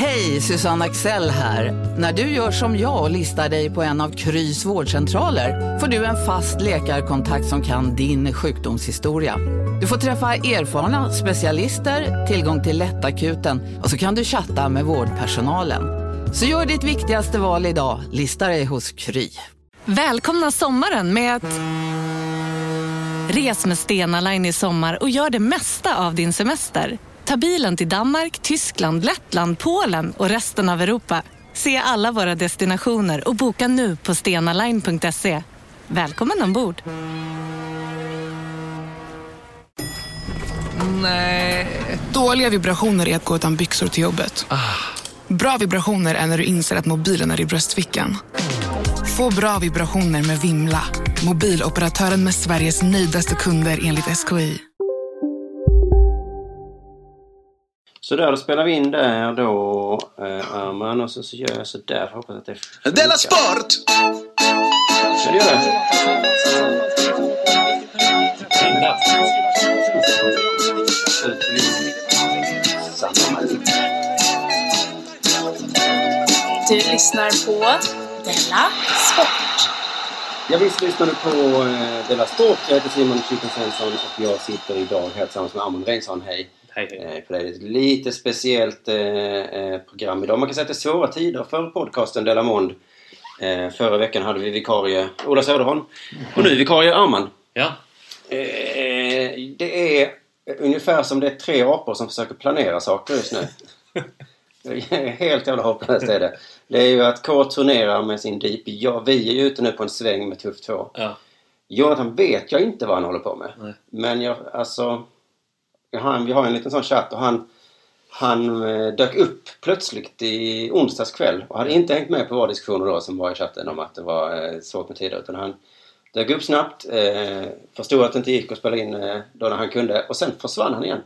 Hej, Susanne Axell här. När du gör som jag och listar dig på en av Krys vårdcentraler får du en fast läkarkontakt som kan din sjukdomshistoria. Du får träffa erfarna specialister, tillgång till lättakuten och så kan du chatta med vårdpersonalen. Så gör ditt viktigaste val idag, listar dig hos Kry. Välkomna sommaren med att... Res med Stena Line i sommar och gör det mesta av din semester. Ta bilen till Danmark, Tyskland, Lettland, Polen och resten av Europa. Se alla våra destinationer och boka nu på stenaline.se. Välkommen ombord! Nej. Dåliga vibrationer är att gå utan byxor till jobbet. Bra vibrationer är när du inser att mobilen är i bröstfickan. Få bra vibrationer med Vimla. Mobiloperatören med Sveriges nöjdaste kunder enligt SKI. Så där, då spelar vi in där då, Arman, och så gör jag så där. Hoppas att det funkar. Della Sport! Så det gör jag. Du lyssnar på Della Sport. Jag visst lyssnar du på Della Sport. Jag heter Simon Kikonsensson och jag sitter idag här tillsammans med Arman Rejnsson. Hej! För det är ett lite speciellt program idag. Man kan säga att det är svåra tider för podcasten Della Månd. Förra veckan hade vi vikarie Ola Söderholm och nu vikarie Arman. Ja. Det är ungefär som det är tre apor som försöker planera saker just nu. Helt jävla hopplöst är det. Det är ju att K turnerar med sin DP. Ja, vi är ju ute nu på en sväng med Tuff 2. Ja. Jonathan vet jag inte vad han håller på med. Nej. Men jag, alltså... Vi har en liten sån chatt och han dök upp plötsligt i onsdags kväll och hade inte hängt med på våra diskussioner då som var i chatten om att det var svårt med tider, utan han dök upp snabbt, förstod att det inte gick och spelade in då när han kunde och sen försvann han igen.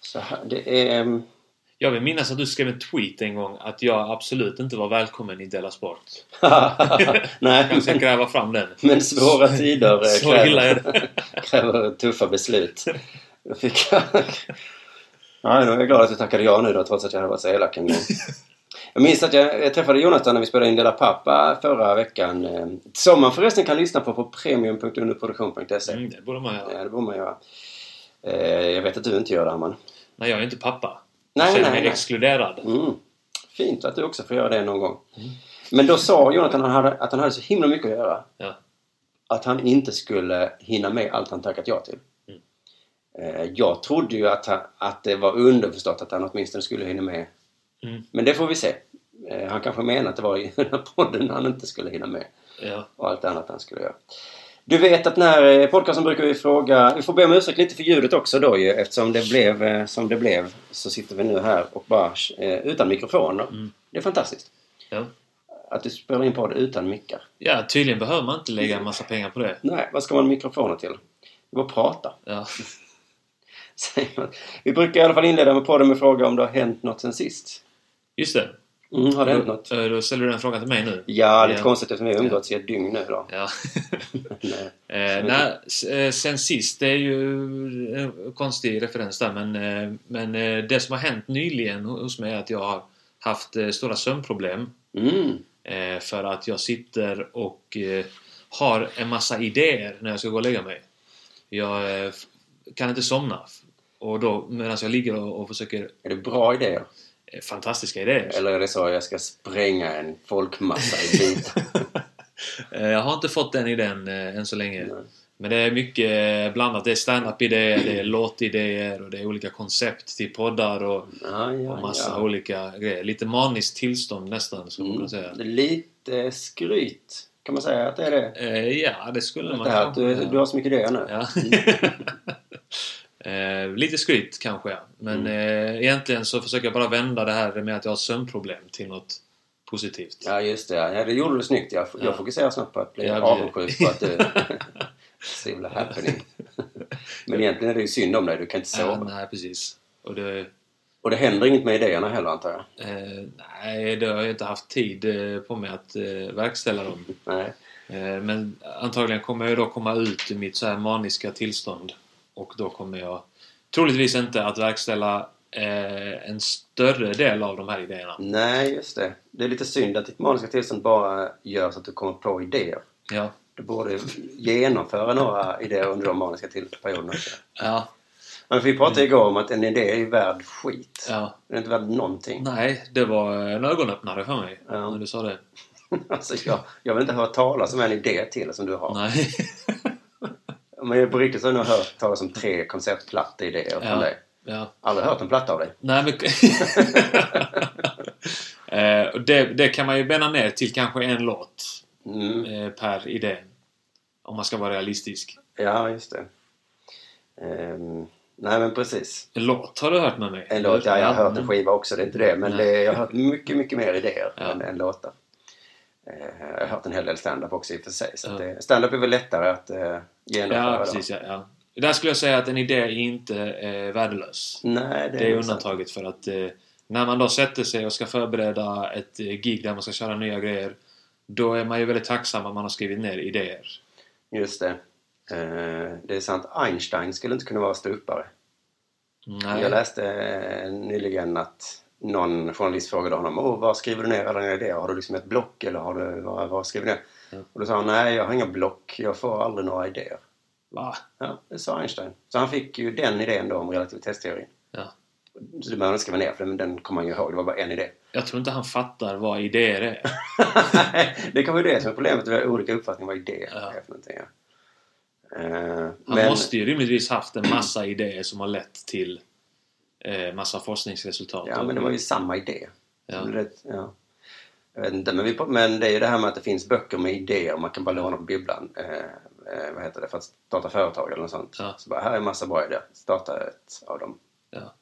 Så det är... Jag vill minnas att du skrev en tweet en gång att jag absolut inte var välkommen i Della Sport. Nej, jag ska gräva fram den. Men svåra tider kräver tuffa beslut. Då fick jag... Nej, då är jag glad att jag tackade ja nu då, trots att jag hade varit så elak en gång. Jag minns att jag träffade Jonathan när vi spelade in Della Pappa förra veckan. Som man förresten kan lyssna på premium.underproduktion.se. Det borde man göra. Ja, det borde man göra. Jag vet att du inte gör det, Arman. Nej, jag är inte pappa. Jag känner mig exkluderad. Mm. Fint att du också får göra det någon gång. Men då sa Jonathan att han hade så himla mycket att göra. Ja. Att han inte skulle hinna med allt han tackat ja till. Jag trodde ju att det var underförstått att han åtminstone skulle hinna med. Men det får vi se. Han kanske menar att det var i podden han inte skulle hinna med. Ja. Och allt annat han skulle göra. Du vet att när podcasten brukar vi fråga... Vi får be om ursäkt lite för ljudet också då ju. Eftersom det blev som det blev så sitter vi nu här och bara utan mikrofon. Det är fantastiskt. Ja. Att du spelar in podd utan mickar. Ja, tydligen behöver man inte lägga en massa pengar på det. Nej, vad ska man mikrofoner till? Det var att prata. Ja. Vi brukar i alla fall inleda med podden med fråga om det har hänt något sen sist. Just det. Har det hänt något? Då ställer du en fråga till mig nu. Ja, lite konstigt eftersom jag umgått i ett dygn nu då. Ja. Nej, sen sist, det är ju en konstig referens där. Men det som har hänt nyligen hos mig är att jag har haft stora sömnproblem. För att jag sitter och har en massa idéer när jag ska gå och lägga mig. Jag kan inte somna. Och då medan jag ligger och försöker... Är det bra idéer? Fantastiska idéer. Eller är det så att jag ska spränga en folkmassa i bitar? Jag har inte fått den idén än så länge. Nej. Men det är mycket blandat. Det är stand-up-idéer, det är låtidéer och det är olika koncept till poddar och, och massa olika grejer. Lite maniskt tillstånd nästan, skulle man kunna säga. Lite skryt. Kan man säga att det är det? Ja, det skulle man säga. Du har så mycket idéer nu. Ja. Lite skryt kanske, ja. Men egentligen så försöker jag bara vända det här med att jag har sömnproblem till något positivt. Ja, just det. Ja, det gjorde du snyggt. Jag fokuserar snabbt på att bli avundsjuk på att du... Simla happening. Men egentligen är det ju synd om dig. Du kan inte sova. Nej, precis. Och det händer inget med idéerna heller, antar jag? Nej, det har jag inte haft tid på mig att verkställa dem. Nej. Men antagligen kommer jag då komma ut i mitt så här maniska tillstånd. Och då kommer jag troligtvis inte att verkställa en större del av de här idéerna. Nej, just det. Det är lite synd att ditt maniska tillstånd bara gör så att du kommer på idéer. Ja. Du borde genomföra några idéer under de maniska tillperioderna. Ja. Men vi pratade igår om att en idé är värd skit. Ja. Den är inte värd någonting. Nej, det var en ögonöppnare för mig när du sa det. Alltså, jag vill inte höra talas om en idé till som du har. Nej. Men på riktigt så har jag hört talas om 3 konceptplatta idéer från dig. Ja. Aldrig hört en platta av dig. Nej, men... det kan man ju bena ner till kanske en låt per idé. Om man ska vara realistisk. Ja, just det. Nej, men precis. En låt har du hört med mig? En låt, ja, jag har hört en skiva också, det är inte det. Men jag har hört mycket, mycket mer idéer än en låta. Jag har hört en hel del stand-up också i och för sig. Så att stand-up är väl lättare att genomföra. Ja, precis, ja. Där skulle jag säga att en idé är inte värdelös. Nej, det är undantaget sant. För att när man då sätter sig och ska förbereda ett gig där man ska köra nya grejer, då är man ju väldigt tacksam att man har skrivit ner idéer. Just det. Det är sant. Einstein skulle inte kunna vara ståuppare. Jag läste nyligen att någon journalist frågade honom: vad skriver du ner alla dina idéer? Har du liksom ett block eller har du, vad skriver du ner? Mm. Och då sa han: nej, jag har inga block. Jag får aldrig några idéer. Va? Ja, det sa Einstein. Så han fick ju den idén då om relativitetsteorin. Ja. Så det behöver han skriva ner, för den kommer han ju ihåg. Det var bara en idé. Jag tror inte han fattar vad idéer är. Det kan vara det som är problemet. Vi har olika uppfattningar vad idéer är för någonting. Ja. Han måste ju rimligtvis haft en massa idéer som har lett till massa forskningsresultat. Ja, men det var ju samma idé. Ja. Ja. Jag vet inte, men det är ju det här med att det finns böcker med idéer. Man kan bara låna på bibblan. Vad heter det? För att starta företag eller något sånt. Ja. Så bara, här är en massa bra idéer. Starta ett av dem. Ja.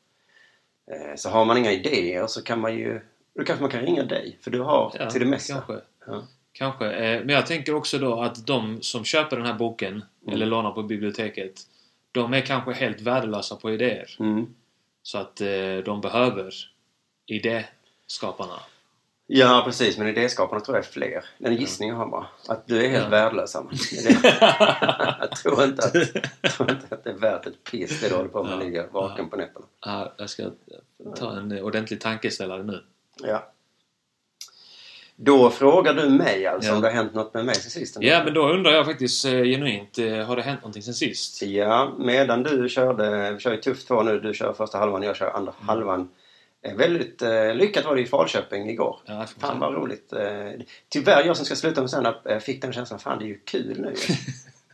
Så har man inga idéer så kan man ju... Då kanske man kan ringa dig. För du har till det mesta. Kanske. Ja. Kanske. Men jag tänker också då att de som köper den här boken eller lånar på biblioteket, de är kanske helt värdelösa på idéer. Mm. Så att de behöver idéskaparna. Ja, precis. Men idéskaparna tror jag är fler. Den gissningen har man. Att du är helt värdelös. Jag tror inte att det är värt ett piss det du håller på med att ligga vaken på nätterna. Ja, jag ska ta en ordentlig tankeställare nu. Ja. Då frågar du mig alltså om det har hänt något med mig sen sist. Ja, men då undrar jag faktiskt genuint, har det hänt någonting sen sist? Ja, medan du kör ju Tuff 2 nu, du kör första halvan, jag kör andra halvan. Väldigt lyckat var det i Falköping igår. Ja, fan vad roligt. Tyvärr, jag som ska sluta med stand-up fick den känslan, fan det är ju kul nu.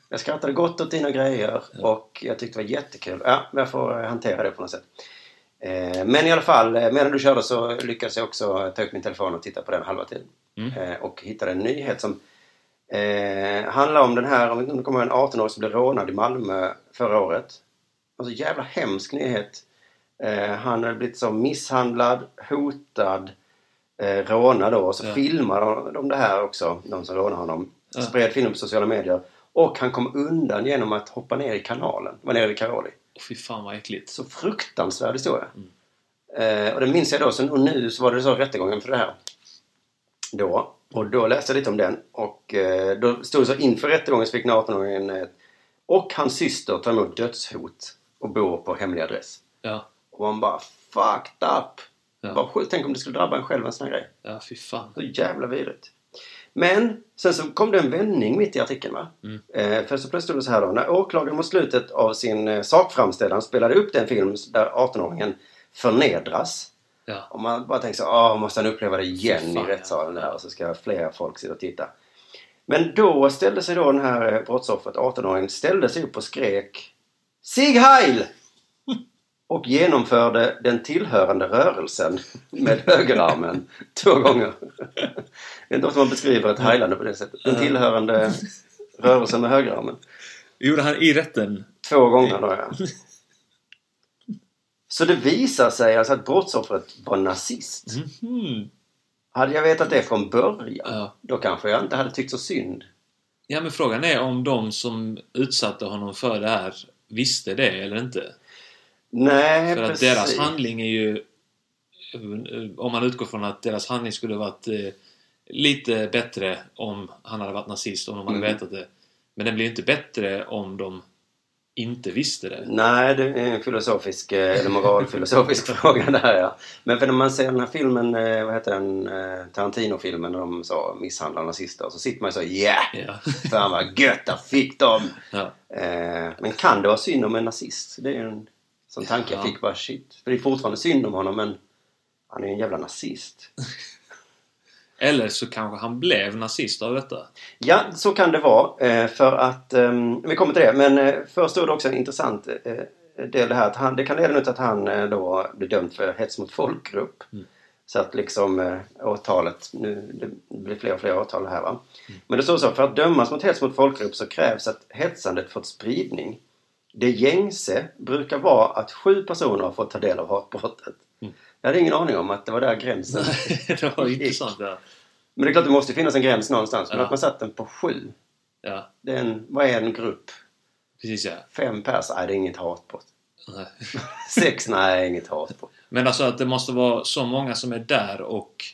Jag skrattade gott åt dina grejer och jag tyckte det var jättekul. Ja, men jag får hantera det på något sätt. Men i alla fall, medan du körde så lyckades jag också ta upp min telefon och titta på den halva tiden. Och hittade en nyhet som handlar om den här, om det kommer en 18-årig som blev rånad i Malmö förra året. Alltså jävla hemsk nyhet. Han hade blivit så misshandlad, hotad, rånad då. Och så filmade de det här också, de som rånade honom. Spred film på sociala medier. Och han kom undan genom att hoppa ner i kanalen. Det var nere vid Karolik. Fy fan vad äckligt. Så fruktansvärd historia. Och det minns jag då. Och nu så var det så rättegången för det här. Då. Och då läste jag lite om den. Och då stod det så inför rättegången så fick 18-åringen och hans syster ta emot dödshot. Och bor på hemlig adress. Ja. Och man bara, fucked up. Ja. Bara, tänk om det skulle drabba en själv en sån här grej. Ja, fy fan. Så jävla vidrigt. Men sen så kom det en vändning mitt i artikeln, va? För så plötsligt stod det så här då. När åklagaren mot slutet av sin sakframställan spelade upp den film där 18-åringen förnedras. Ja. Och man bara tänkte så, måste han uppleva det igen i rättssalen här. Och så ska fler folk sitta och titta. Men då ställde sig då den här brottsoffret, 18-åringen, ställde sig upp och skrek Sig Heil! Och genomförde den tillhörande rörelsen med högerarmen 2 gånger. Det är inte ofta man beskriver ett heilande på det sättet. Den tillhörande rörelsen med högerarmen. Gjorde han i rätten? 2 gånger då, ja. Så det visar sig alltså att brottsoffret var nazist. Hade jag vetat det från början, då kanske jag inte hade tyckt så synd. Ja, men frågan är om de som utsatte honom för det här visste det eller inte. Nej, för att precis. Deras handling är ju, om man utgår från att deras handling skulle varit lite bättre om han hade varit nazist, om de hade vetat det. Men den blir ju inte bättre om de inte visste det. Nej, det är en filosofisk eller moralfilosofisk fråga där, ja. Men för när man ser den här filmen, vad heter den, Tarantino-filmen, när de sa misshandlar nazister, så sitter man ju så yeah! Fan vad götta fick dem! Ja. Men kan det vara synd om en nazist? Det är en sån tanke jag fick, bara shit. För det är fortfarande synd om honom, men han är ju en jävla nazist. Eller så kanske han blev nazist av detta. Ja, så kan det vara. För att, vi kommer till det. Men först stod det också en intressant del här. Att han, det kan leda ut att han då blev dömd för hets mot folkgrupp. Mm. Så att liksom åtalet, nu det blir fler och fler åtal här, va. Mm. Men det står så, för att dömas mot hets mot folkgrupp så krävs att hetsandet fått spridning. Det gängse brukar vara att 7 personer har fått ta del av hatbrottet. Mm. Jag hade ingen aning om att det var där gränsen. Nej, det var intressant. Ja. Men det är klart det måste finnas en gräns någonstans. Men att man satt den på 7. Ja. Det är en, vad är en grupp? Precis, ja. 5 pers, nej, det är inget hatbrott. Nej. 6, nej, inget hatbrott. Men alltså att det måste vara så många som är där och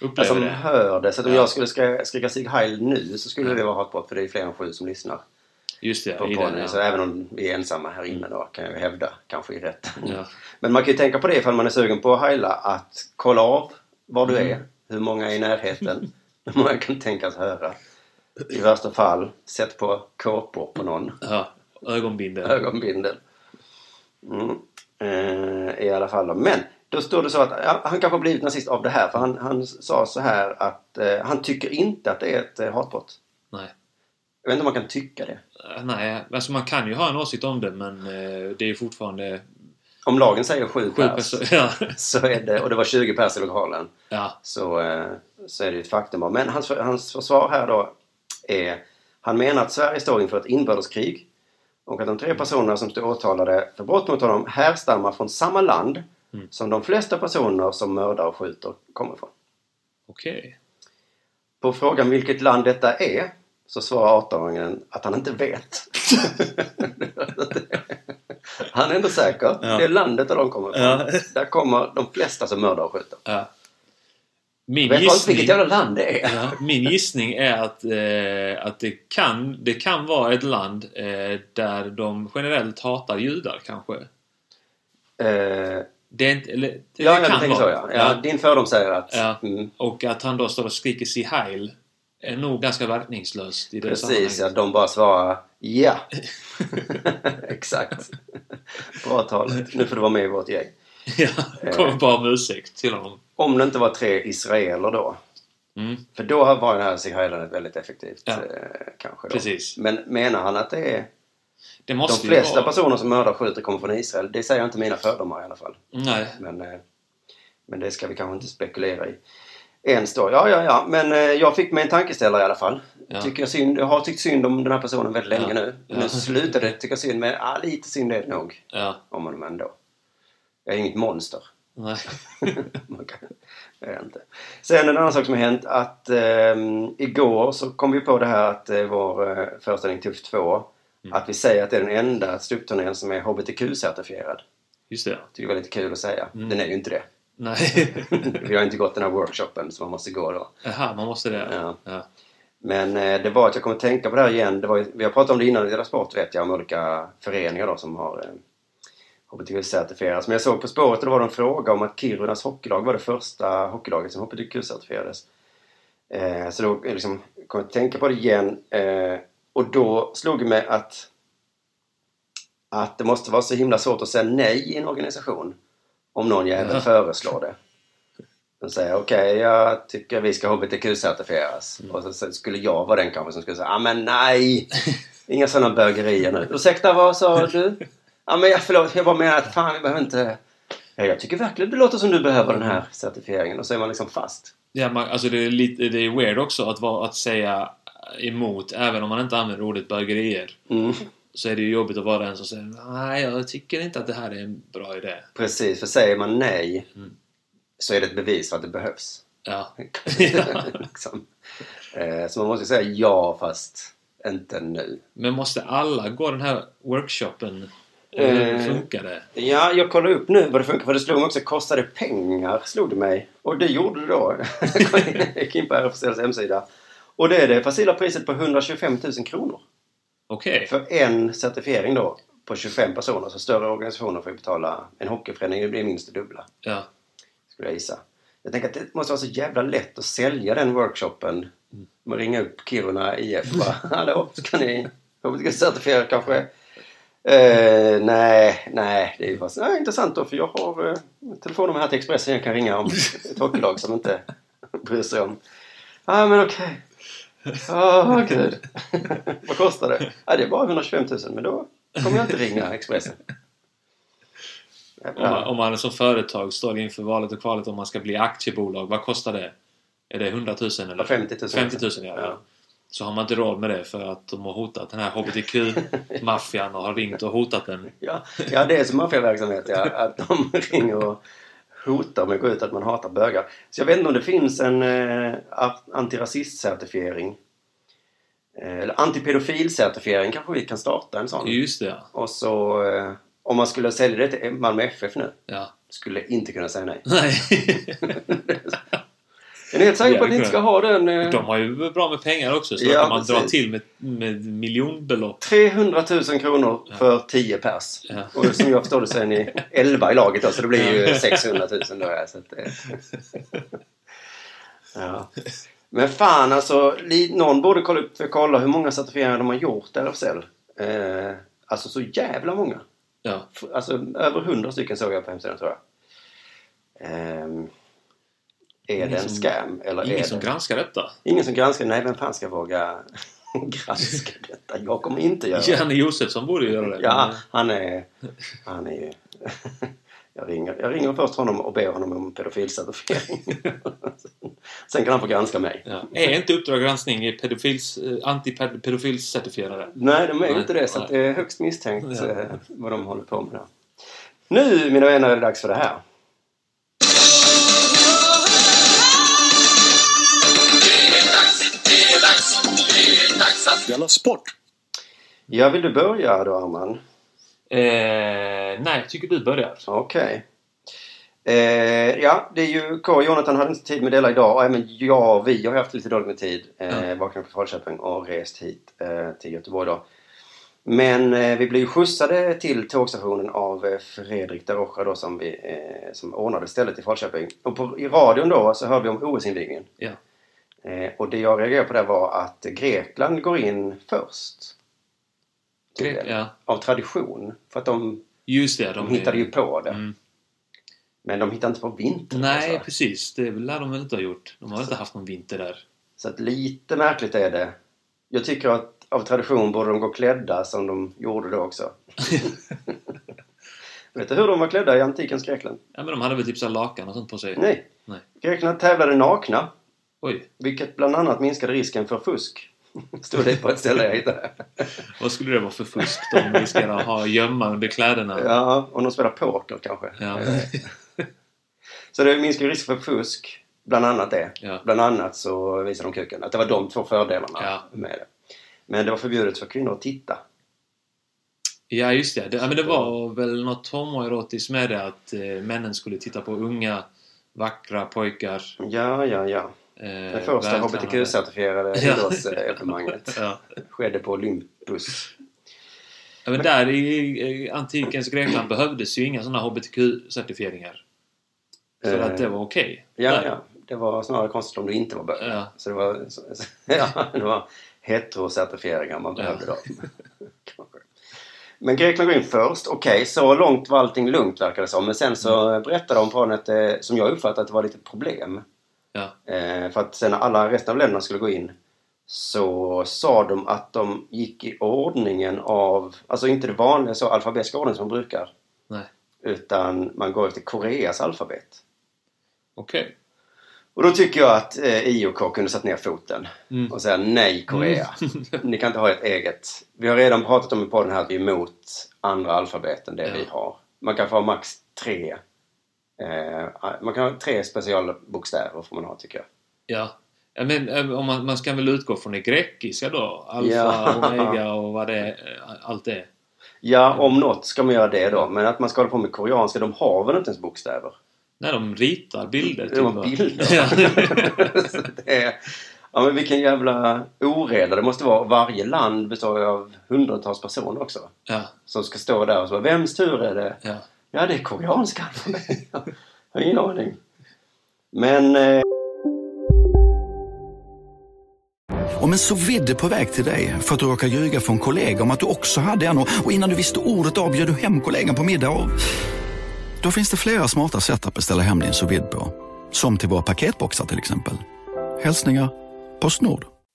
upplever alltså, det. Som hör det. Så att om jag skulle skrika Sig Heil nu så skulle det vara hatbrott. För det är fler än 7 som lyssnar. Just det, på podden, så även om vi är ensamma här inne då kan jag ju hävda, kanske i rätt. Ja. Men man kan ju tänka på det ifall man är sugen på att heila, att kolla av var du är, hur många är i närheten, hur många kan tänkas höra. I värsta fall, sätt på kåpor på någon. Ja, ögonbindel. I alla fall då. Men då står det så att han kanske har blivit nazist av det här, för han sa så här att han tycker inte att det är ett hatbrott. Nej. Jag vet inte om man kan tycka det. Nej, alltså man kan ju ha en åsikt om det, men det är ju fortfarande... Om lagen säger 7 pers, så är det, och det var 20 pers i lokalen, så är det ju ett faktum. Men hans försvar här då är... Han menar att Sverige står inför ett inbördeskrig och att de 3 personerna som står åtalade för brott mot honom härstammar från samma land som de flesta personer som mördar och skjuter kommer från. Okej. Okay. På frågan vilket land detta är... Så svarar 18-åringen att han inte vet. Han är ändå säker. Det är landet där de kommer från. Där kommer de flesta som mördar och skjuter. Vilket jävla land det är. Min gissning är att det kan vara ett land där de generellt hatar judar, kanske. Det kan vara så. Ja, din fördom säger att... Och att han då står och skriker Sig Heil är nog ganska verkningslöst i det sammanhanget. Precis, de bara svarar ja. Exakt. Bra talat. Nu får du vara med i vårt gäng. Kom bara med ursäkt till honom. Om det inte var 3 israeler då. För då var den här Sig-Heilandet väldigt effektivt. Kanske då. Precis. Men menar han att det är... Det måste de flesta personer som mördar och skjuter kommer från Israel. Det säger inte mina fördomar i alla fall. Nej. Men det ska vi kanske inte spekulera i. Men jag fick mig en tankeställare i alla fall. Jag har tyckt synd om den här personen väldigt länge nu. Nu slutade det tycka synd, men lite synd är det nog om honom ändå. Jag är inget monster. Nej. Jag är inte. Sen en annan sak som har hänt, att igår så kom vi på det här att vår föreställning Tuff 2, att vi säger att det är den enda stupturnén som är HBTQ-certifierad. Just det. Det är väldigt kul att säga. Den är ju inte det. Nej. Vi har inte gått den här workshopen så man måste gå då. Aha, man måste det. Ja. Men det var att jag kommer att tänka på det här igen. Vi har pratat om det innan i Della Sport, vet jag, om olika föreningar då som har HBTQ-certifierats. Men jag såg På spåret, det var en fråga om att Kirunas hockeylag var det första hockeylaget som HBTQ-certifierades. Så då liksom, kommer jag att tänka på det igen. Och då slog det mig att det måste vara så himla svårt att säga nej i en organisation. Om någon jävel föreslår det. De säger, okej, jag tycker vi ska HBTQ-certifieras. Och så skulle jag vara den kanske som skulle säga, men nej! Inga sådana bögerier nu. Ursäkta, vad sa du? Förlåt, jag bara menar att fan, vi behöver inte... Jag tycker verkligen det låter som du behöver den här certifieringen. Och så är man liksom fast. Ja, alltså det är weird också att säga emot, även om man inte använder ordet bögerier. Så är det ju jobbigt att vara den som säger nej, jag tycker inte att det här är en bra idé. Precis, för säger man nej så är det ett bevis för att det behövs. Ja. Liksom. Så man måste säga ja, fast inte nu. Men måste alla gå den här workshopen? Hur funkar det? Ja, jag kollar upp nu vad det funkar. För det slog mig också, kostade pengar, slog det mig. Och det gjorde det då. Jag gick in på RFSLs hemsida. Och det är det facila priset på 125 000 kronor. Okay. För en certifiering då på 25 personer, så större organisationer får betala, en hockeyförening det blir minst det dubbla. Ja. Skulle jag gissa. Jag tänker att det måste vara så jävla lätt att sälja den workshopen. Man ringer upp Kiruna IF och bara, hallå, ska ni, hoppas ni ska certifiera kanske? Nej, det är ju fast intressant då, för jag har telefonnummer här till Expressen jag kan ringa om ett hockeylag som inte bryr sig om. Men okej. Åh, gud. Vad kostar det? Det är bara 125 000, men då kommer jag inte ringa Expressen. Om man som företag står inför valet och kvalet om man ska bli aktiebolag, vad kostar det? Är det 100 000 eller? 50 000. 50 000, ja. Så har man inte råd med det för att de har hotat den här HBTQ-maffian och har ringt och hotat den. Ja, det är som maffiaverksamhet, ja. Att de ringer och hotar med att gå ut att man hatar bögar. Så jag vet inte om det finns en antirasistcertifiering. Eller antipedofilcertifiering, kanske vi kan starta en sån. Just det, ja. Och så... om man skulle sälja det till Malmö FF nu, ja, skulle inte kunna säga nej. Nej. Jag är helt säker på att ni inte ska ha den. De har ju bra med pengar också, så ja, att man drar till med miljonbelopp. 300 000 kronor för 10 pers. Ja. Och som jag förstår det så är ni 11 i laget då, så det blir ju 600 000 då. Så att, ja. Men fan alltså, någon borde kolla hur många certifieringar de har gjort i RFSL. Alltså så jävla många. Ja. Alltså över 100 stycken såg jag på hemsidan, tror jag. Är det en scam? Eller ingen som granskar detta? Ingen som granskar, nej, vem fan ska våga granska detta? Jag kommer inte göra det. Janne Josefsson borde göra det. Ja, han är ju... jag ringer först honom och ber honom om pedofilcertifiering. Sen kan han få granska mig. Ja. Är inte Uppdraggranskning antipedofilcertifierade? Nej, de är inte det. Så att det är högst misstänkt vad de håller på med där. Nu, mina vänner, är det dags för det här. Det är dags. Della Sport. Ja, vill du börja då, Arman? Nej, jag tycker du börjar. Okej. Ja, det är ju K. Jonathan hade inte tid med Della idag. Och även vi har haft lite dåligt med tid. Vaknade på Falköping och rest hit till Göteborg då. Men vi blev ju skjutsade till tågstationen av Fredrik Taroca då, som ordnade stället i Falköping. Och i radion då så hörde vi om OS-invigningen. Ja. Och det jag reagerade på där var att Grekland går in först. Ja. Av tradition, för att de hittade ju på det. Mm. Men de hittade inte på vinter. Nej, alltså. Precis, det lär de väl inte ha gjort. De har inte haft någon vinter där. Så att lite märkligt är det. Jag tycker att av tradition borde de gå klädda som de gjorde då också. Vet du hur de var klädda i antikens Grekland? Ja, men de hade väl typ så lakan och sånt på sig. Nej. Grekland tävlade nakna. Oj. Vilket bland annat minskade risken för fusk. Stod det på ett ställe jag hittade. Vad skulle det vara för fusk om vi ska ha gömma under kläderna? Ja, och de spelar poker kanske. Ja. Så det minskar risk för fusk, bland annat det. Ja. Bland annat så visar de kuken. Att det var de två fördelarna med det. Men det var förbjudet för kvinnor att titta. Ja, just det. Men det var väl något homoerotiskt med det, att männen skulle titta på unga, vackra pojkar. Ja. Det första HBTQ-certifierade idrottsevenemanget skedde på Olympus. Ja, men där i antikens Grekland behövdes ju inga sådana HBTQ-certifieringar. Så att det var okej. Ja, det var snarare konstigt om du inte var bög. Ja. Så det var heterocertifieringar man behövde då. Men Grekland går in först. Okej, så långt var allting lugnt, verkar det som. Men sen så berättade de från ett, som jag uppfattade, att det var lite problem. Ja. För att sen när alla resten av länderna skulle gå in, så sa de att de gick i ordningen av, alltså inte det vanliga så alfabetiska ordning som man brukar. Nej. Utan man går efter Koreas alfabet. Okej. Och då tycker jag att IOK kunde satt ner foten och säga nej, Korea. Ni kan inte ha ett eget. Vi har redan pratat om i podden här att vi är emot andra alfabeten det vi har. Man kan få ha max 3. Man kan ha 3 specialbokstäver får man ha, tycker jag. Ja, men om man ska väl utgå från det grekiska då, alfa, omega och vad det är, allt det. Ja, om något ska man göra det då, men att man ska hålla på med koreanska, de har väl inte ens bokstäver. Nej, de ritar bilder. De har bilder. Ja. Ja, men vilken jävla oreda det måste vara. Varje land består av hundratals personer också. Ja. Som ska stå där och så, vems tur är det? Ja, ja, det är koreanskan för mig. Jag har ingen aning. Men... Om en sous-vide på väg till dig för att du råkar ljuga från en kollega om att du också hade en och innan du visste ordet avgör du hem kollegan på middag och... Då finns det flera smarta sätt att beställa hem din sous-vide på. Som till våra paketboxar till exempel. Hälsningar PostNord.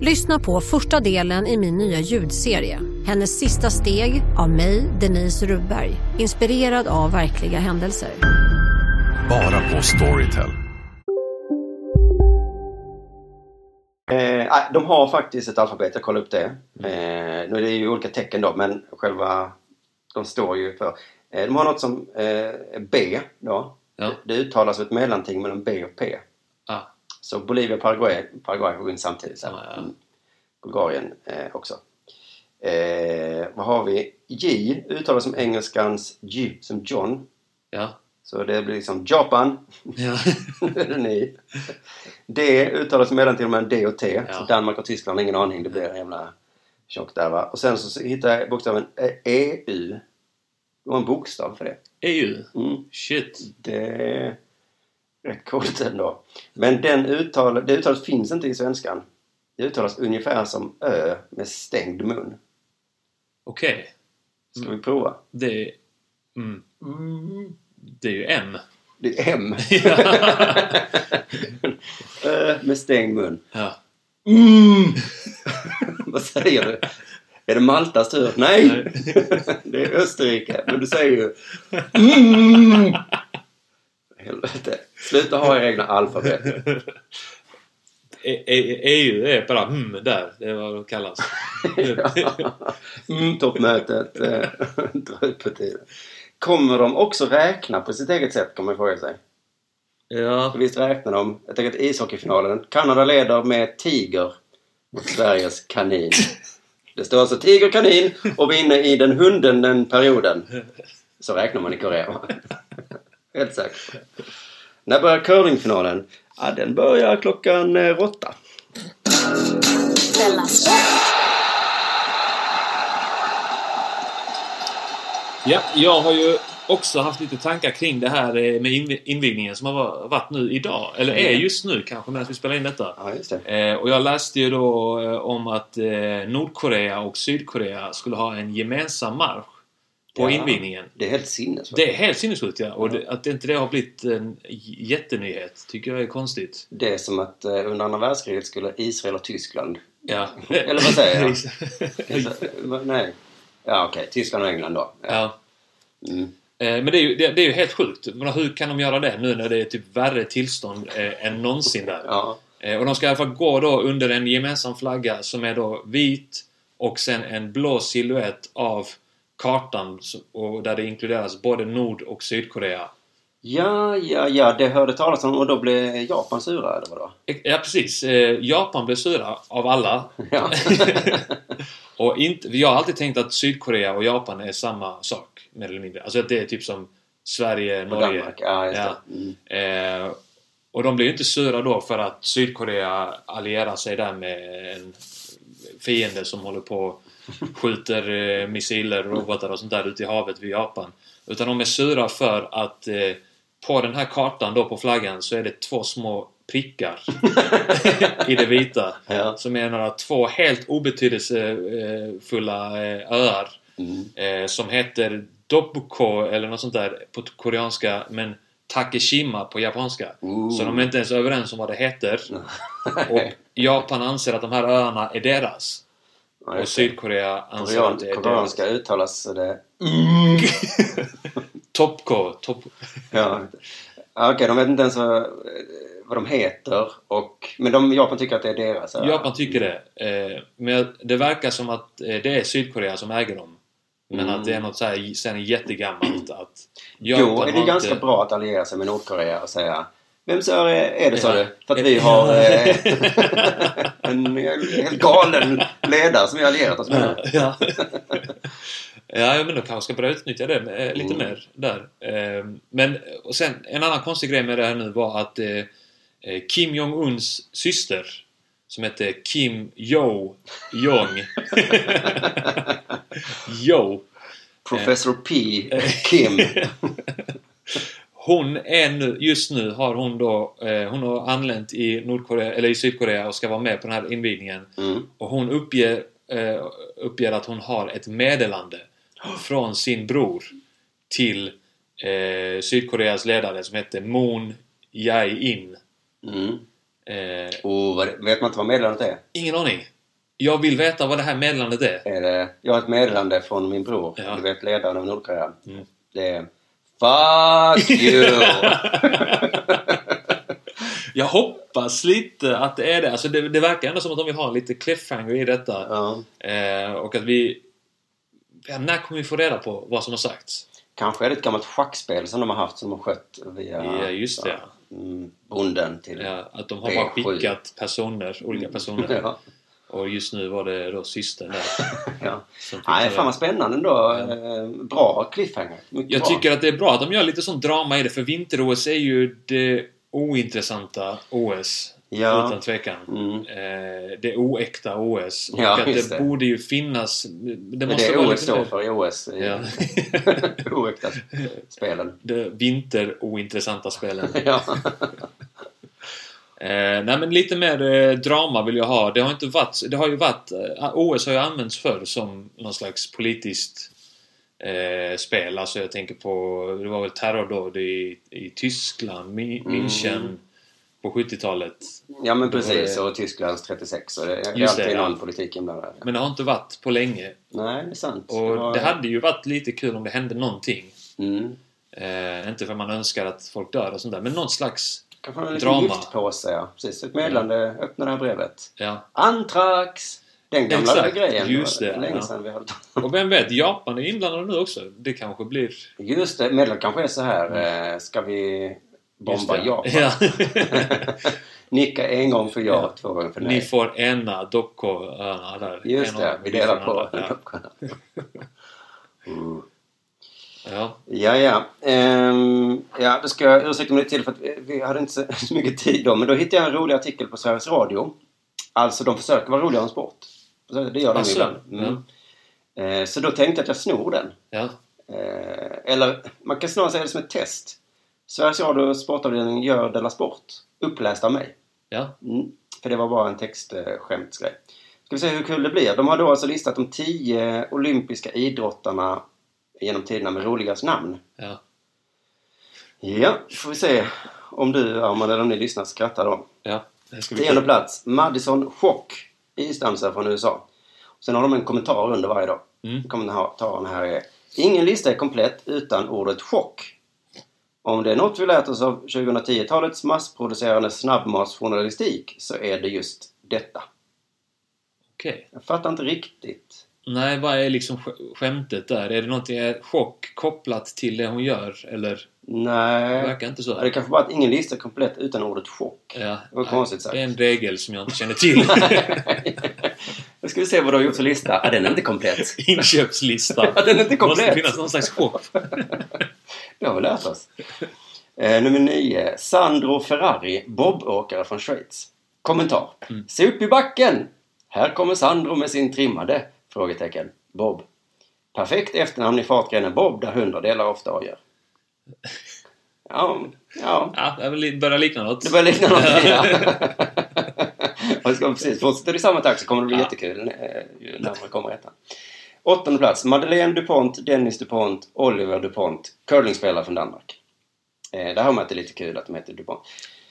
Lyssna på första delen i min nya ljudserie. Hennes sista steg av mig, Denise Rubberg. Inspirerad av verkliga händelser. Bara på Storytel. De har faktiskt ett alfabet, jag kollar upp det. Nu är det ju olika tecken då, men själva de står ju för... De har något som B då. Ja. Det uttalas som ett mellanting mellan B och P. Ah. Så Bolivia, Paraguay går in samtidigt. Ah, ja. Bulgarien också. Vad har vi? J uttalas som engelskans J, som John. Ja. Så det blir liksom Japan. Ja. Ni. D uttalas som mellanting mellan D och T. Ja. Så Danmark och Tyskland, ingen aning. Det blir en jävla tjock där, va. Och sen så hittar jag bokstaven EU. Det var en bokstav för det. EU? Mm. Shit. Det är rätt coolt ändå. Men det uttalas finns inte i svenskan. Det uttalas ungefär som ö med stängd mun. Okej. Okay. Ska vi prova? Det är... Mm. Mm. Det är ju M. Det är M. Ö med stängd mun. Ja. Mm. Vad säger du? Är det Maltas tur? Nej! Det är Österrike. Men du säger ju... Mm. Helvete. Sluta ha egna alfabet. EU är bara där. Det är vad de kallas. Toppmötet. Kommer de också räkna på sitt eget sätt, kommer jag fråga sig. Ja. Visst räknar de. Jag tänker att ishockeyfinalen. Kanada leder med tiger mot Sveriges kanin. Det står alltså tiger, kanin och vi är inne i den hunden den perioden. Så räknar man i Korea. Helt säkert. När börjar curlingfinalen? Ja, den börjar klockan 8. Ja, jag har ju också haft lite tankar kring det här med invigningen som har varit nu idag. Eller är just nu kanske när vi spelar in detta. Ja, just det. Och jag läste ju då om att Nordkorea och Sydkorea skulle ha en gemensam marsch på invigningen. Det är helt sinnessjukt. Det är helt sinnessjukt, ja. Och det, att inte det har blivit en jättenyhet tycker jag är konstigt. Det är som att under andra världskriget skulle Israel och Tyskland. Ja. Eller vad säger jag? Nej. Ja, okej. Tyskland och England då. Ja. Mm. Men det är ju helt sjukt. Men hur kan de göra det nu när det är typ värre tillstånd än någonsin där? Ja. Och de ska i alla fall gå då under en gemensam flagga som är då vit och sen en blå silhuett av kartan och där det inkluderas både Nord- och Sydkorea. Ja, det hörde talas om och då blev Japan sura eller vad då? Ja, precis. Japan blev sura av alla. Ja. Och jag har alltid tänkt att Sydkorea och Japan är samma sak mer eller mindre. Alltså att det är typ som Sverige, Norge. Danmark. Ja, just det. Mm. Och de blir ju inte sura då för att Sydkorea allierar sig där med en fiende som håller på skjuter missiler, robotar och sånt där ute i havet vid Japan. Utan de är sura för att på den här kartan då på flaggan så är det två små prickar i det vita som är några två helt obetydelsefulla öar som heter Dokdo eller något sånt där på koreanska men Takeshima på japanska. Så de är inte ens överens om vad det heter och Japan anser att de här öarna är deras. Och Sydkorea anser att det är koreanska deras. Uttalas så det Topko. Ja. Okej, de vet inte ens vad de heter och, men de, Japan tycker att det är deras. Eller? Japan tycker det. Men det verkar som att det är Sydkorea som äger dem. Men att det är något så här, sen jättegammalt att Japan. Jo, är det ganska bra att alliera sig med Nordkorea och säga vem så är det, sa du? För att vi har en helt galen ledare som vi har allierat oss med. Ja, ja, men då kanske ska börja utnyttja det lite mer där. Men och sen en annan konstig grej med det här nu var att Kim Jong-uns syster som heter Kim Yo-Jong. Yo. Professor P. Kim. Hon är nu, just nu har hon då, hon har anlänt i Nordkorea eller i Sydkorea och ska vara med på den här invigningen. Och hon uppger att hon har ett meddelande från sin bror till Sydkoreas ledare som heter Moon Jae-in. Och vet man inte vad meddelandet är? Ingen aning. Jag vill veta vad det här meddelandet är. Jag har ett meddelande från min bror, du vet, ledaren av Nordkorea. Det är fuck you. Jag hoppas lite att det är det. Alltså det verkar ändå som att de vill ha lite cliffhanger i detta. Och att vi... Ja, när kommer vi få reda på vad som har sagts? Kanske är det ett gammalt schackspel som de har haft som de har skött via... Ja, just det. Bonden till... Ja, att de har bara skickat personer, olika personer. Ja. Och just nu var det då systern där. Ja. Nej, fan vad spännande då. Ja. Bra cliffhanger. Jag tycker att det är bra att de gör lite sån drama i det. För vinter-OS är ju det ointressanta OS. Ja. Utan tvekan. Det oäkta OS. Och ja, att det borde ju finnas... Det måste det OS står för i OS. Ja. Oäkta spelen. Det vinter-ointressanta spelen. Ja. Nej, men lite mer drama vill jag ha. Det har inte varit, det har ju varit OS har ju använts förr som någon slags politiskt spel. Alltså jag tänker på, det var väl terrordåd i Tyskland, München på 70-talet. Ja, men precis, och Tysklands 36, och det är just alltid någon politik inblandad. Ja. Men det har inte varit på länge. Nej, det är sant. Och det, det hade ju varit lite kul om det hände någonting. Inte för man önskar att folk dör och sånt där, men någon slags kanske en liten giftpåse, ja. Precis, ett meddelande, öppna det här brevet. Ja. Antrax! Den gamla grejen. Just det. Länge sedan vi hade... Och vem vet, Japan är inblandade nu också. Det kanske blir... Just det, meddelandet kanske är så här. Ska vi bomba Japan? Ja. Nicka en gång för ja, två gånger för nej. Ni får ena dockor där. Just det, vi delar på dockorna. Ja, då ska jag ursäkta mig till för att vi hade inte så mycket tid då. Men då hittade jag en rolig artikel på Sveriges Radio. Alltså de försöker vara roliga om sport. Det gör de ibland. Så då tänkte jag att jag snor den. Ja. Eller man kan snarare säga det som ett test. Sveriges Radio sportavdelningen gör Della Sport. Uppläst av mig. Ja. För det var bara en textskämtsgrej. Ska vi se hur kul det blir. De har då alltså listat de 10 olympiska idrottarna genom tiderna med roligast namn. Ja. Ja, får vi se om du, Arman, eller om ni lyssnar, skrattar då. Ja, det ska vi. Tionde plats, Madison Schock, isdansare från USA. Sen har de en kommentar under varje dag. Kommentaren här är: ingen lista är komplett utan ordet chock. Om det är något vi lärt oss av 2010-talets massproducerande snabbmatsjournalistik så är det just detta. Okej. Okay. Jag fattar inte riktigt. Nej, vad är liksom skämtet där? Är det någonting chock kopplat till det hon gör? Eller? Nej. Det verkar inte så. Det kanske bara att ingen lista är komplett utan ordet chock. Ja. Det var konstigt sagt. Det är en regel som jag inte känner till. Nu ska vi se vad du har gjort för lista. Ja, den är inte komplett. Inköpslista. Ja, den är inte komplett. Det måste finnas någon slags chock. Det har vi lärt oss. Nummer 9. Sandro Ferrari, bobåkare från Schweiz. Kommentar. Se upp i backen! Här kommer Sandro med sin trimmade... frågetecken. Bob. Perfekt efternamn i fartgrenen Bob där 100 delar ofta avgör. Ja, det börjar likna något. Det börjar likna något, ja. Och det ska precis fortsätta i samma takt så kommer det bli jättekul när man kommer rätta. 8:e plats. Madeleine DuPont, Dennis DuPont, Oliver DuPont. Curlingspelare från Danmark. Där har man att det är lite kul att de heter DuPont.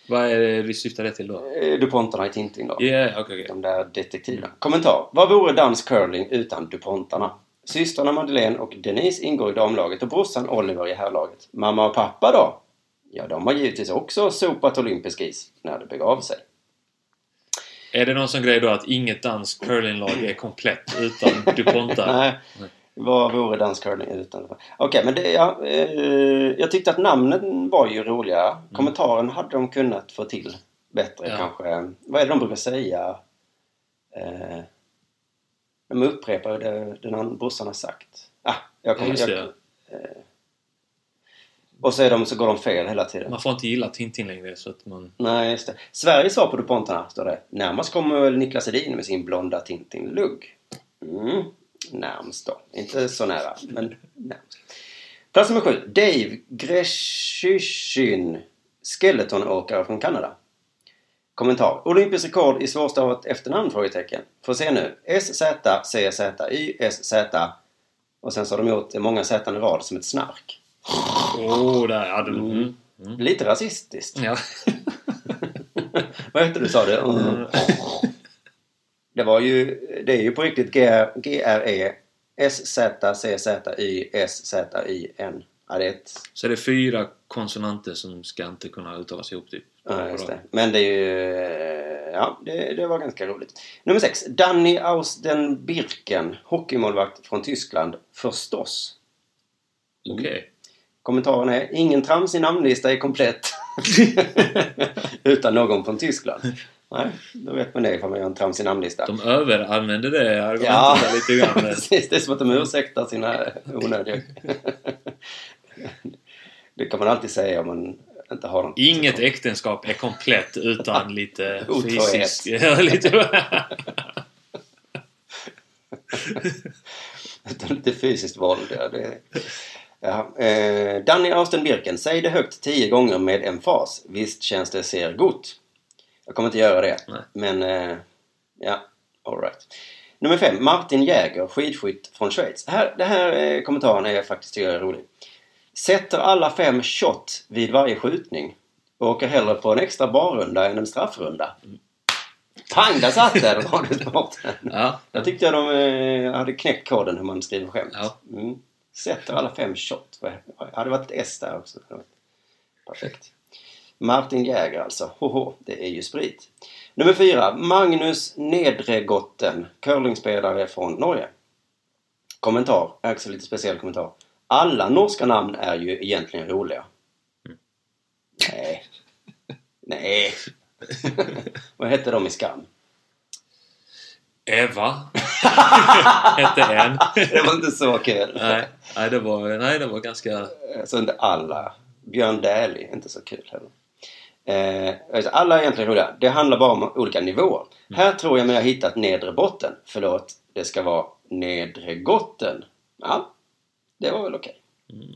Vad är det vi syftar det till då? DuPontarna i Tintin då. Okay. De där detektiverna. Kommentar. Vad vore dansk curling utan DuPontarna? Systrarna Madeleine och Denise ingår i damlaget och brorsan Oliver i härlaget. Mamma och pappa då? Ja, de har givetvis också sopat olympisk is när det begav sig. Är det någon sån grej då att inget dansk curlinglag är komplett utan DuPontar? Nej. Vad vore dansk curling utan? Okej, men det, jag tyckte att namnen var ju roliga. Kommentaren hade de kunnat få till bättre kanske. Vad är det de brukar säga? De upprepar det den brorsan har sagt. Och så, så går de fel hela tiden. Man får inte gilla Tintin längre så att man... Nej, just det. Sverige svar på DuPontarna, står det. Närmast kommer väl Niklas Edin med sin blonda Tintin-lugg. Närmast då. Inte så nära, men närmast. Plats nummer 7. Dave Greshishin, skeletonåkare från Kanada. Kommentar. Olympisk rekord i svårstavat efternamn, frågetecken. Får se nu. SZCZYSZ. Och sen så har de gjort många sätan i rad som ett snark. Där hade du. Lite rasistiskt. Ja. Vad heter du, sa du? Det är ju på riktigt GRESZCZYSZIN. Ja, det är ett... Så det är 4 konsonanter som ska inte kunna uttalas ihop typ. Ja, just det. Men det är ju... Ja, det var ganska roligt. Nummer 6. Danny Ausdenbirken, hockeymålvakt från Tyskland, förstås. Okej. Kommentaren är: ingen trams i namnlista är komplett utan någon från Tyskland. Nej, då vet man det, för man gör en trams i namnlista. De överanvänder det argumentet lite grann. Precis, det är som att de ursäktar sina onödiga. Det kan man alltid säga om man inte har något. Inget äktenskap är komplett utan lite fysisk. Utan lite fysiskt våld. Danny Austenbirken, säg det högt 10 gånger med emfas. Visst känns det ser gott. Jag kommer inte göra det. Nej. Men all right. Nummer 5. Martin Jäger, skidskytt från Schweiz. Den här kommentaren är faktiskt rolig. Sätter alla 5 shot vid varje skjutning och åker hellre på en extra barrunda än en straffrunda. Pang, där satt den. Jag tyckte de hade knäckt koden hur man skriver skämt. Ja. Sätter alla 5 shot. Det hade varit ett S där också. Perfekt. Martin Jäger alltså. Det är ju sprit. Nummer 4. Magnus Nedregotten, curlingspelare från Norge. Kommentar. Också lite speciell kommentar. Alla norska namn är ju egentligen roliga. Nej. Vad hette de i Skam? Eva hette en. Det var inte så kul. Nej, det var ganska... Så inte alla. Björn Dählie, inte så kul heller. Alla är egentligen roliga. Det handlar bara om olika nivåer. Här tror jag mig ha hittat nedre botten. Förlåt, det ska vara nedre gotten. Ja, det var väl okej.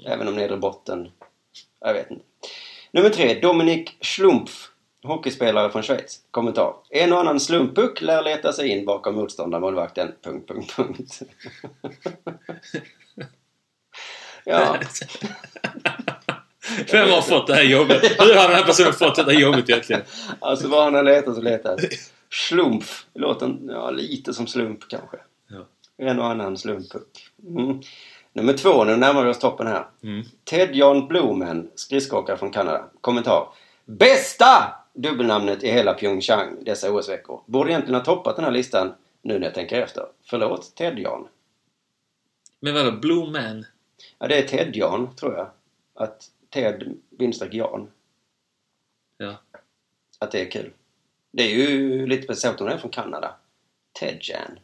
Även om nedre botten... Jag vet inte. Nummer 3. Dominik Schlumpf, hockeyspelare från Schweiz. Kommentar. En och annan slumppuck lär leta sig in bakom motståndarmålvakten. ... Ja. Vem har fått det här jobbet? Hur har den här personen fått det här jobbet egentligen? Alltså vad han har letat och letat. Slump. Låter lite som slump kanske. Ja. En och annan slumppuck. Nummer 2. Nu närmar vi oss toppen här. Ted John Blumen, skridskåkare från Kanada. Kommentar. Bästa dubbelnamnet i hela Pyeongchang dessa OS-veckor. Borde egentligen ha toppat den här listan nu när jag tänker efter. Förlåt, Ted Jan. Men vadå, Blue Man? Ja, det är Ted Jan, tror jag. Att Ted-Jan. Ja. Att det är kul. Det är ju lite speciellt om det är från Kanada. Ted Jan.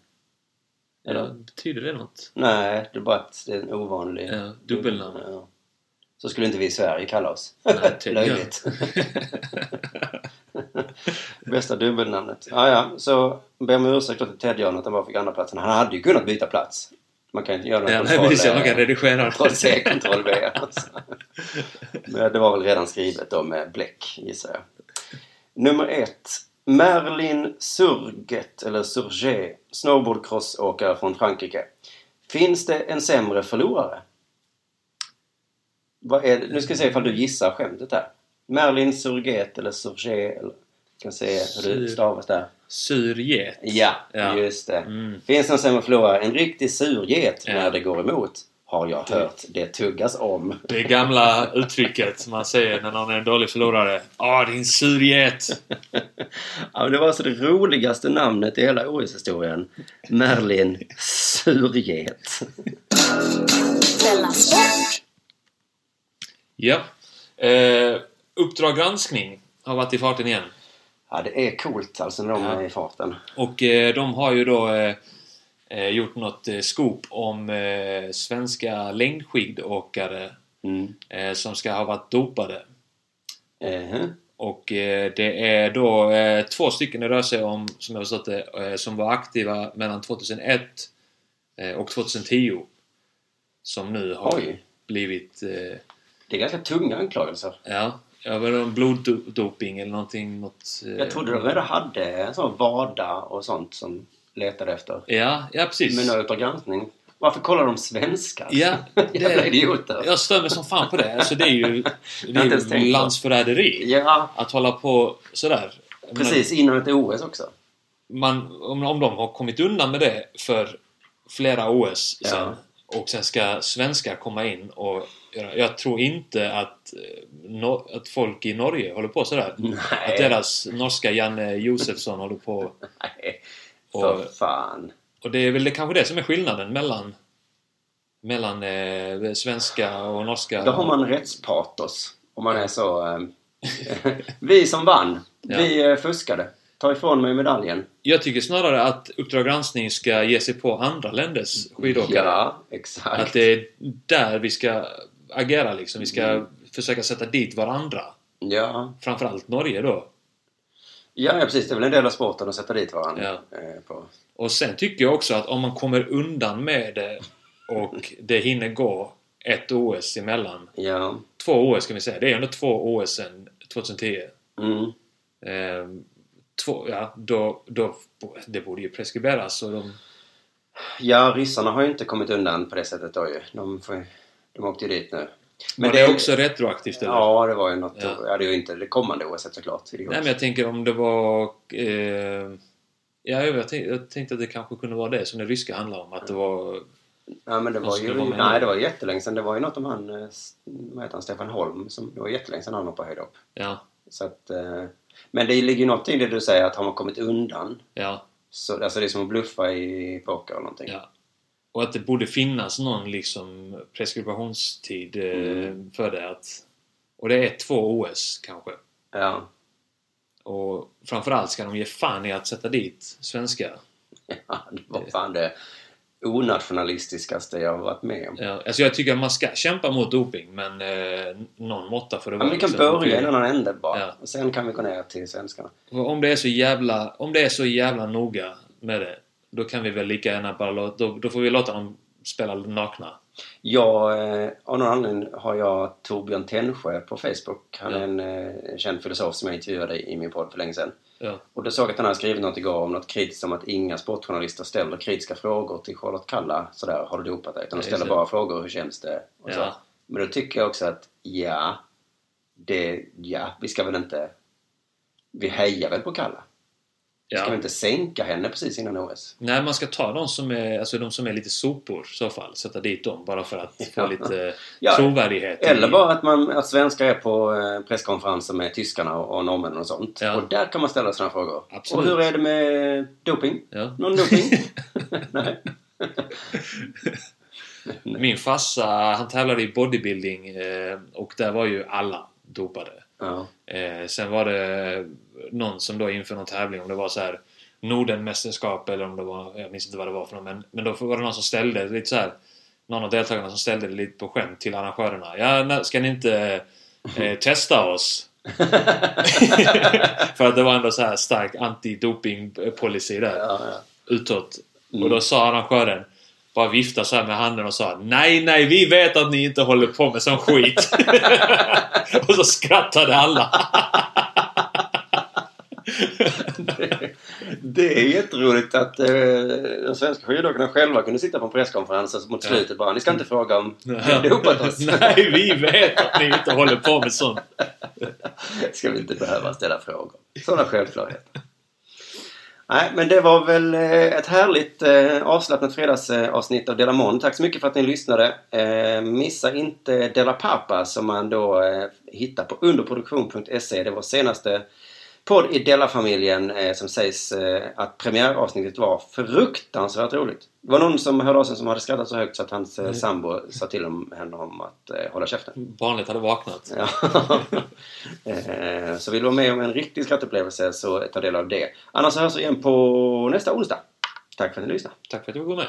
Eller betyder det något? Nej, det är bara att det är en ovanlig... Ja, dubbelnamn. Ja. Så skulle inte vi i Sverige kalla oss. Löjligt. Bästa dubbelnamnet. Så ber man ursäkt till Ted Jan att han bara fick andra platsen. Han hade ju kunnat byta plats. Man kan inte göra något kontroll B. Men det var väl redan skrivet då med bläck, gissar jag. Nummer 1. Merlin Surget, eller Surget, snowboardcrossåkare från Frankrike. Finns det en sämre förlorare? Nu ska jag se ifall du gissar skämtet här. Merlin Surget eller Surget. Jag kan se hur det stavas där. Surget. Ja, just det. Finns en sämre förlorare. En riktig surget när det går emot. har jag hört det tuggas om. Det gamla uttrycket som man säger när någon är en dålig förlorare. Din surget! Ja, det var alltså det roligaste namnet i hela OS-historien. Merlin Surget. Ja. Uppdraggranskning har varit i farten igen. Ja, det är coolt alltså när de är i farten. Och de har ju då... gjort något skop om svenska längdskidåkare som ska ha varit dopade. Och det är då två stycken det rör sig om, som jag har sagt det, som var aktiva mellan 2001 och 2010 som nu har blivit... det är ganska tunga anklagelser. Ja. Ja, var det en bloddoping eller någonting? Jag trodde de redan hade en sån varda och sånt som... letar efter. Ja, precis. Men något av granskning. Varför kollar de svenskar? Ja, det är idioter. Jag stör mig som fan på det. Alltså, det är ju, landsförräderi. Ja. Att hålla på sådär. Precis, innan ett OS också. Om de har kommit undan med det för flera OS sen, och sen ska svenskar komma in och göra. Jag tror inte att folk i Norge håller på sådär. Nej. Att deras norska Janne Josefsson håller på... Nej. För fan. Och det är väl kanske det som är skillnaden mellan svenska och norska. Då har man rättspatos. Om man är så... vi som vann. Ja. Vi fuskade. Ta ifrån mig medaljen. Jag tycker snarare att uppdraggranskning ska ge sig på andra länders skidåkare. Ja, exakt. Att det är där vi ska agera liksom. Vi ska försöka sätta dit varandra. Ja. Framförallt Norge då. Ja, precis. Det är väl en del av sporten att sätta dit varandra på. Och sen tycker jag också att om man kommer undan med det och det hinner gå ett OS emellan. Ja. 2 OS kan vi säga. Det är ändå 2 OS sedan 2010. Då det borde ju preskriberas. Och ja, ryssarna har ju inte kommit undan på det sättet då ju. De åkte ju dit nu. Men det är också retroaktivt eller? Ja, det var ju något. Ja, det är ju inte det kommande OS såklart. Nej, men jag tänker om det var jag tänkte att det kanske kunde vara det som det ryska handlar om, att det var... Ja, men det var ju... Nej, det var jättelänge sedan. Det var ju något om han, vad heter han, Stefan Holm, som det var jättelänge sedan han hoppade höjdhopp. Ja. Så att men det ligger ju någonting i det du säger, att har man kommit undan. Ja. Så alltså det är som att bluffa i poker eller någonting. Ja. Och att det borde finnas någon liksom preskribationstid för det. Och det är 2 OS kanske. Ja. Och framförallt ska de ge fan i att sätta dit svenskar. Ja, det var fan det onationalistiskaste jag har varit med om. Ja, alltså jag tycker att man ska kämpa mot doping, men någon måtta för det. Ja, men vi kan börja i någon ände bara. Ja. Och sen kan vi gå ner till svenskarna. Och om det är så jävla noga med det, då kan vi väl lika gärna bara då får vi låta dem spela nakna. Ja, av någon anledning har jag Torbjörn Tännsjö på Facebook. Han är en känd filosof som jag intervjuade i min podd för länge sedan. Ja. Och då såg jag att han hade skrivit något igår om något kritiskt om att inga sportjournalister ställer kritiska frågor till Charlotte Kalla. Sådär, har du dopat dig? Utan de ställer bara frågor, hur känns det? Och så. Men då tycker jag också att vi ska väl inte... Vi hejar väl på Kalla. Ska vi inte sänka henne precis innan OS? Nej, man ska ta de som är lite sopor i så fall. Sätta dit dem bara för att få lite trovärdighet. Eller bara att svenskar är på presskonferenser med tyskarna och norrmännen och sånt. Ja. Och där kan man ställa sådana frågor. Absolut. Och hur är det med doping? Ja. Någon doping? Nej. Min farsa, han tävlade i bodybuilding och där var ju alla dopade. Ja. Sen var det någon som då inför någon tävling, om det var så här Nordenmästerskap eller om det var, jag minns inte vad det var för någon, men då var det någon som ställde lite så här, någon av deltagarna som ställde lite på skämt till arrangörerna. Ska ni inte testa oss? För att det var ändå så här stark anti-doping-policy där utåt. Och då sa arrangören, bara vifta så här med handen och sa nej, vi vet att ni inte håller på med sån skit. Och så skrattade alla. Det är jätteroligt att de svenska skidåkarna själva kunde sitta på en presskonferens och mot slutet bara, ni ska inte fråga om det hoppat oss. Nej, vi vet att ni inte håller på med sånt. Ska vi inte behöva ställa frågor. Sådana självklarheter. Nej, men det var väl ett härligt avslappnat fredagsavsnitt av Della Månd. Tack så mycket för att ni lyssnade. Missa inte Della Pappa som man då hittar på underproduktion.se. Det var senaste podd i Della-familjen som sägs att premiäravsnittet var fruktansvärt roligt. Det var någon som hörde av sig som hade skrattat så högt så att hans sambo sa till henne om att hålla käften. Barnet hade vaknat. Ja. Så vill du vara med om en riktig skrattupplevelse så ta del av det. Annars hörs vi igen på nästa onsdag. Tack för att ni lyssnade. Tack för att du var med.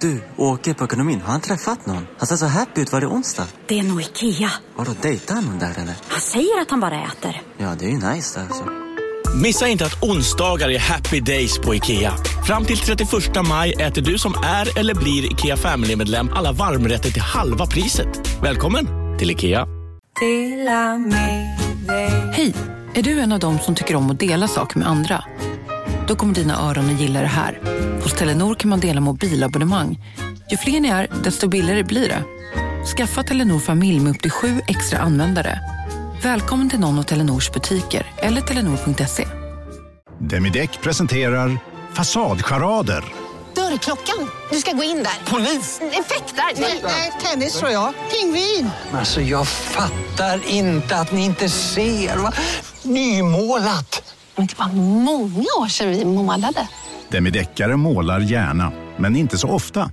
Du, åker på ekonomin. Har han träffat någon? Han ser så happy ut varje onsdag. Det är nog Ikea. Har du dejtat någon där eller? Han säger att han bara äter. Ja, det är ju nice alltså. Missa inte att onsdagar är happy days på Ikea. Fram till 31 maj äter du som är eller blir Ikea Family-medlem alla varmrätter till halva priset. Välkommen till Ikea. Hej, är du en av dem som tycker om att dela saker med andra? Då kommer dina öron att gilla det här. Hos Telenor kan man dela mobilabonnemang. Ju fler ni är, desto billigare blir det. Skaffa Telenor familj med upp till 7 extra användare. Välkommen till någon av Telenors butiker eller telenor.se. Demideck presenterar Fasadcharader. Dörrklockan. Du ska gå in där. Polis. Effektar. Nej, tennis tror jag. Pingvin. Alltså jag fattar inte att ni inte ser. Va? Nymålat. Men det var många år sedan vi målade. Demideckare målar gärna, men inte så ofta.